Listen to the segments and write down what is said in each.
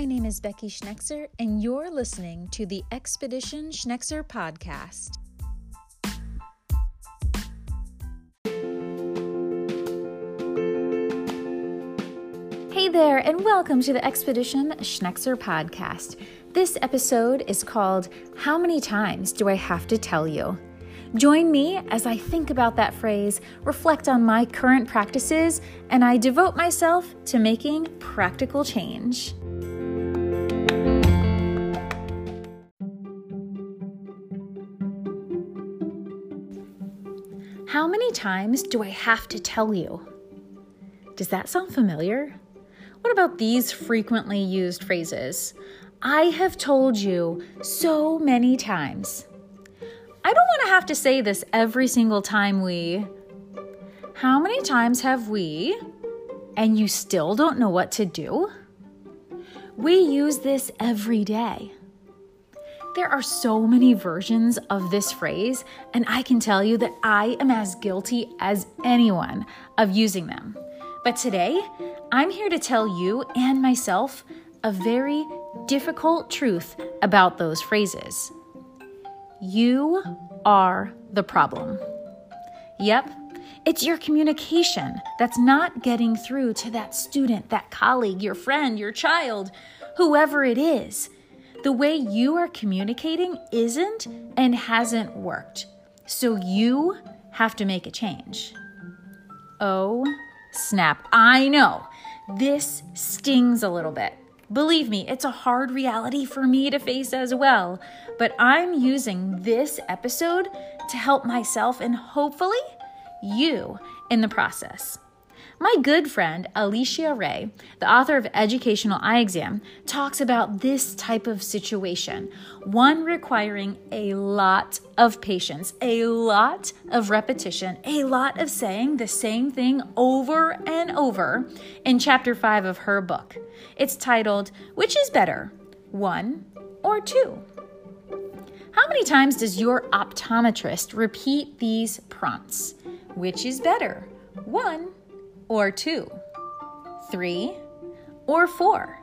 My name is Becky Schnexer, and you're listening to the Expedition Schnexer Podcast. Hey there, and welcome to the Expedition Schnexer Podcast. This episode is called, How Many Times Do I Have to Tell You? Join me as I think about that phrase, reflect on my current practices, and I devote myself to making practical change. How many times do I have to tell you? Does that sound familiar? What about these frequently used phrases? I have told you so many times. I don't want to have to say this every single time we... How many times have we... and you still don't know what to do? We use this every day. There are so many versions of this phrase, and I can tell you that I am as guilty as anyone of using them. But today, I'm here to tell you and myself a very difficult truth about those phrases. You are the problem. Yep, it's your communication that's not getting through to that student, that colleague, your friend, your child, whoever it is. The way you are communicating isn't and hasn't worked. So you have to make a change. Oh, snap. I know. This stings a little bit. Believe me, it's a hard reality for me to face as well, but I'm using this episode to help myself and hopefully you in the process. My good friend, Alicia Ray, the author of Educational Eye Exam, talks about this type of situation, one requiring a lot of patience, a lot of repetition, a lot of saying the same thing over and over in chapter 5 of her book. It's titled, Which is Better, One or Two? How many times does your optometrist repeat these prompts? Which is better, one or two, three, or four,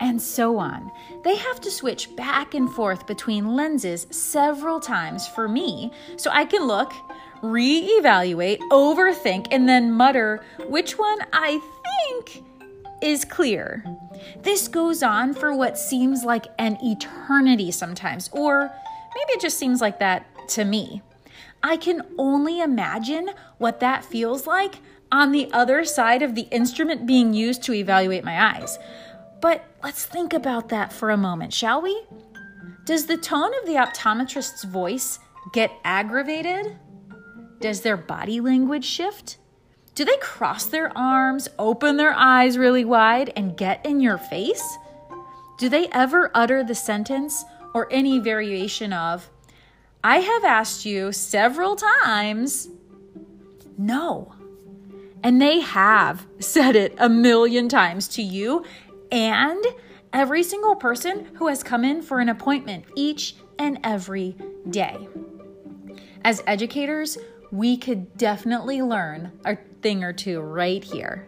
and so on. They have to switch back and forth between lenses several times for me so I can look, reevaluate, overthink, and then mutter which one I think is clear. This goes on for what seems like an eternity sometimes, or maybe it just seems like that to me. I can only imagine what that feels like on the other side of the instrument being used to evaluate my eyes. But let's think about that for a moment, shall we? Does the tone of the optometrist's voice get aggravated? Does their body language shift? Do they cross their arms, open their eyes really wide, and get in your face? Do they ever utter the sentence or any variation of, I have asked you several times? No. And they have said it a million times to you and every single person who has come in for an appointment each and every day. As educators, we could definitely learn a thing or two right here.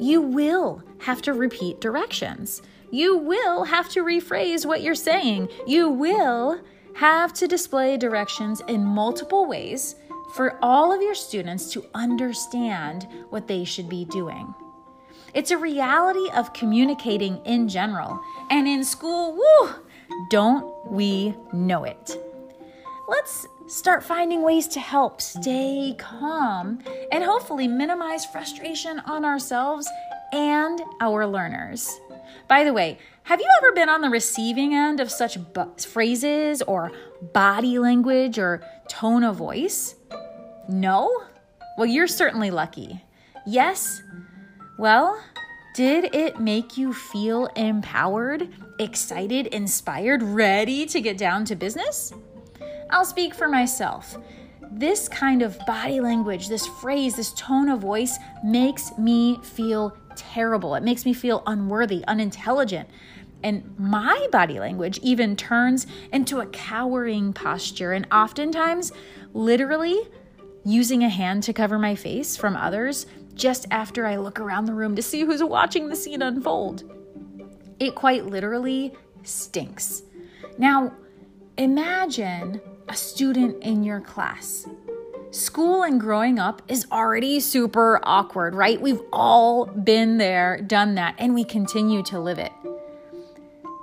You will have to repeat directions. You will have to rephrase what you're saying. You will have to display directions in multiple ways for all of your students to understand what they should be doing. It's a reality of communicating in general, and in school, woo, don't we know it? Let's start finding ways to help stay calm and hopefully minimize frustration on ourselves and our learners. By the way, have you ever been on the receiving end of such phrases or body language or tone of voice? No? Well, you're certainly lucky. Yes? Well, did it make you feel empowered, excited, inspired, ready to get down to business? I'll speak for myself. This kind of body language, this phrase, this tone of voice makes me feel terrible. It makes me feel unworthy, unintelligent. And my body language even turns into a cowering posture, and oftentimes literally using a hand to cover my face from others just after I look around the room to see who's watching the scene unfold. It quite literally stinks. Now, imagine a student in your class. School and growing up is already super awkward, right? We've all been there, done that, and we continue to live it.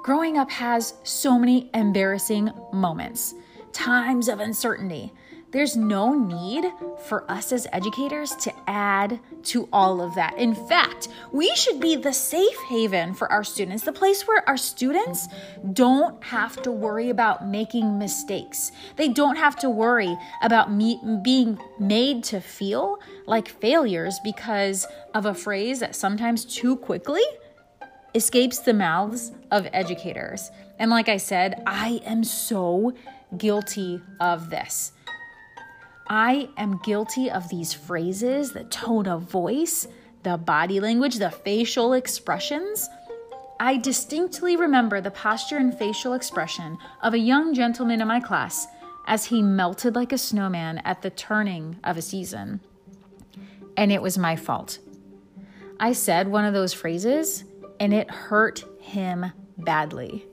Growing up has so many embarrassing moments, times of uncertainty. There's no need for us as educators to add to all of that. In fact, we should be the safe haven for our students, the place where our students don't have to worry about making mistakes. They don't have to worry about being made to feel like failures because of a phrase that sometimes too quickly escapes the mouths of educators. And like I said, I am so guilty of this. I am guilty of these phrases, the tone of voice, the body language, the facial expressions. I distinctly remember the posture and facial expression of a young gentleman in my class as he melted like a snowman at the turning of a season. And it was my fault. I said one of those phrases and it hurt him badly.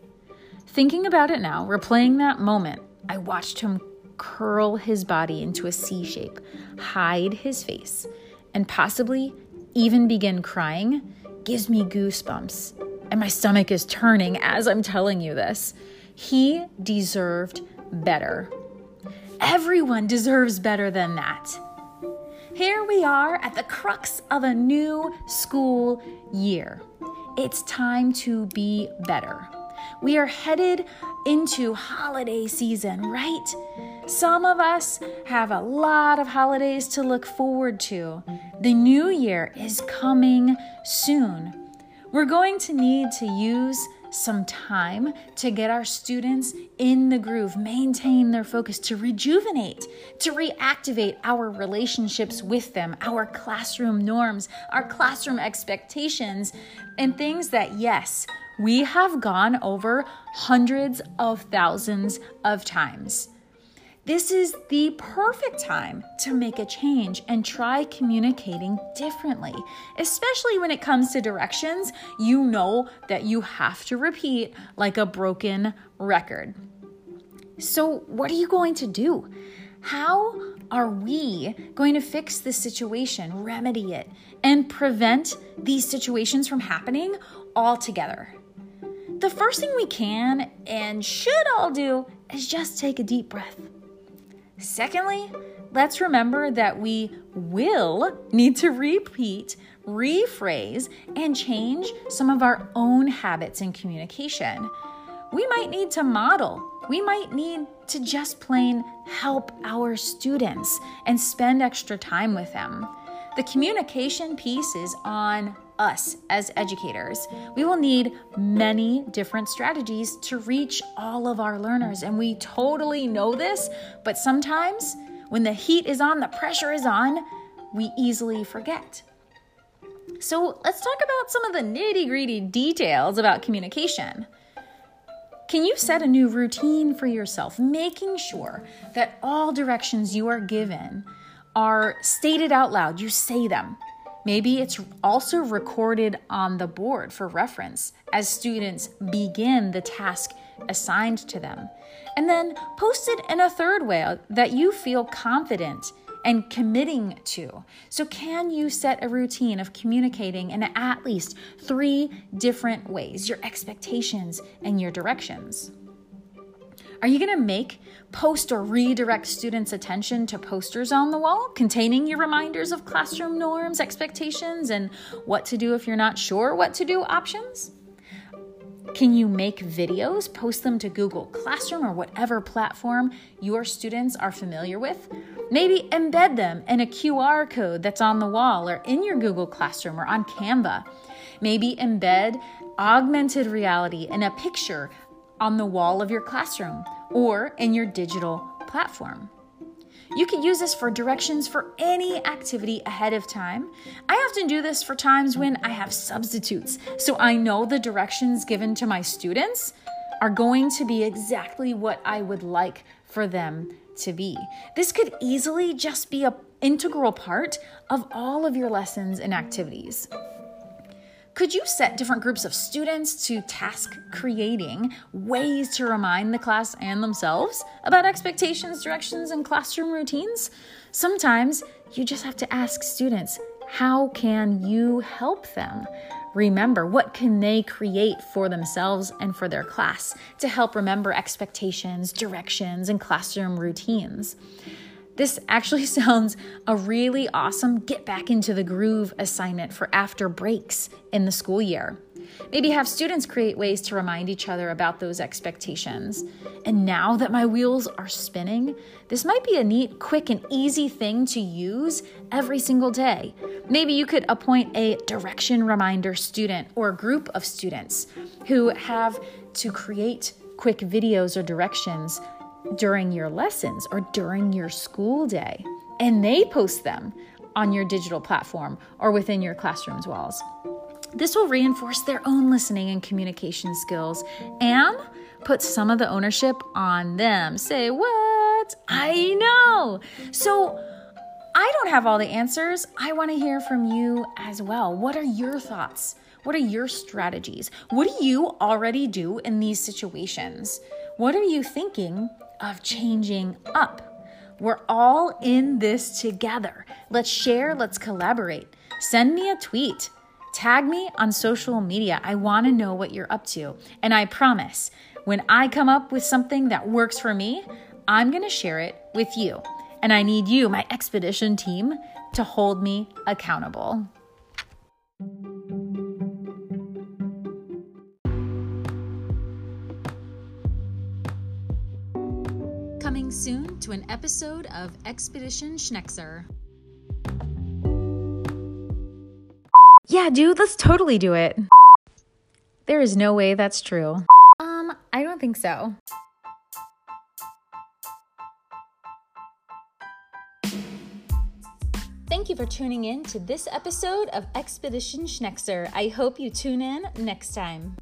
Thinking about it now, replaying that moment, I watched him curl his body into a C shape, hide his face, and possibly even begin crying gives me goosebumps. And my stomach is turning as I'm telling you this. He deserved better. Everyone deserves better than that. Here we are at the crux of a new school year. It's time to be better. We are headed into holiday season, right? Some of us have a lot of holidays to look forward to. The new year is coming soon. We're going to need to use some time to get our students in the groove, maintain their focus, to rejuvenate, to reactivate our relationships with them, our classroom norms, our classroom expectations, and things that, yes, we have gone over hundreds of thousands of times. This is the perfect time to make a change and try communicating differently, especially when it comes to directions you know that you have to repeat like a broken record. So what are you going to do? How are we going to fix this situation, remedy it, and prevent these situations from happening altogether? The first thing we can and should all do is just take a deep breath. Secondly, let's remember that we will need to repeat, rephrase, and change some of our own habits in communication. We might need to model. We might need to just plain help our students and spend extra time with them. The communication piece is on us as educators. We will need many different strategies to reach all of our learners, and we totally know this, but sometimes when the heat is on, the pressure is on, we easily forget. So let's talk about some of the nitty-gritty details about communication. Can you set a new routine for yourself, making sure that all directions you are given are stated out loud? You say them. Maybe it's also recorded on the board for reference as students begin the task assigned to them. And then post it in a third way that you feel confident and committing to. So can you set a routine of communicating in at least 3 different ways, your expectations and your directions? Are you going to make, post, or redirect students' attention to posters on the wall containing your reminders of classroom norms, expectations, and what to do if you're not sure what to do options? Can you make videos, post them to Google Classroom or whatever platform your students are familiar with? Maybe embed them in a QR code that's on the wall or in your Google Classroom or on Canva. Maybe embed augmented reality in a picture on the wall of your classroom or in your digital platform. You can use this for directions for any activity ahead of time. I often do this for times when I have substitutes, so I know the directions given to my students are going to be exactly what I would like for them to be. This could easily just be an integral part of all of your lessons and activities. Could you set different groups of students to task creating ways to remind the class and themselves about expectations, directions, and classroom routines? Sometimes you just have to ask students, how can you help them? Remember, what can they create for themselves and for their class to help remember expectations, directions, and classroom routines? This actually sounds a really awesome get back into the groove assignment for after breaks in the school year. Maybe have students create ways to remind each other about those expectations. And now that my wheels are spinning, this might be a neat, quick, and easy thing to use every single day. Maybe you could appoint a direction reminder student or a group of students who have to create quick videos or directions during your lessons or during your school day, and they post them on your digital platform or within your classroom's walls. This will reinforce their own listening and communication skills and put some of the ownership on them. Say what? I know. So I don't have all the answers. I want to hear from you as well. What are your thoughts? What are your strategies? What do you already do in these situations? What are you thinking of changing up? We're all in this together. Let's share, let's collaborate. Send me a tweet. Tag me on social media. I want to know what you're up to. And I promise, when I come up with something that works for me, I'm going to share it with you. And I need you, my expedition team, to hold me accountable. Coming soon to an episode of Expedition Schnexer. Yeah, dude, let's totally do it. There is no way that's true. I don't think so. Thank you for tuning in to this episode of Expedition Schnexer. I hope you tune in next time.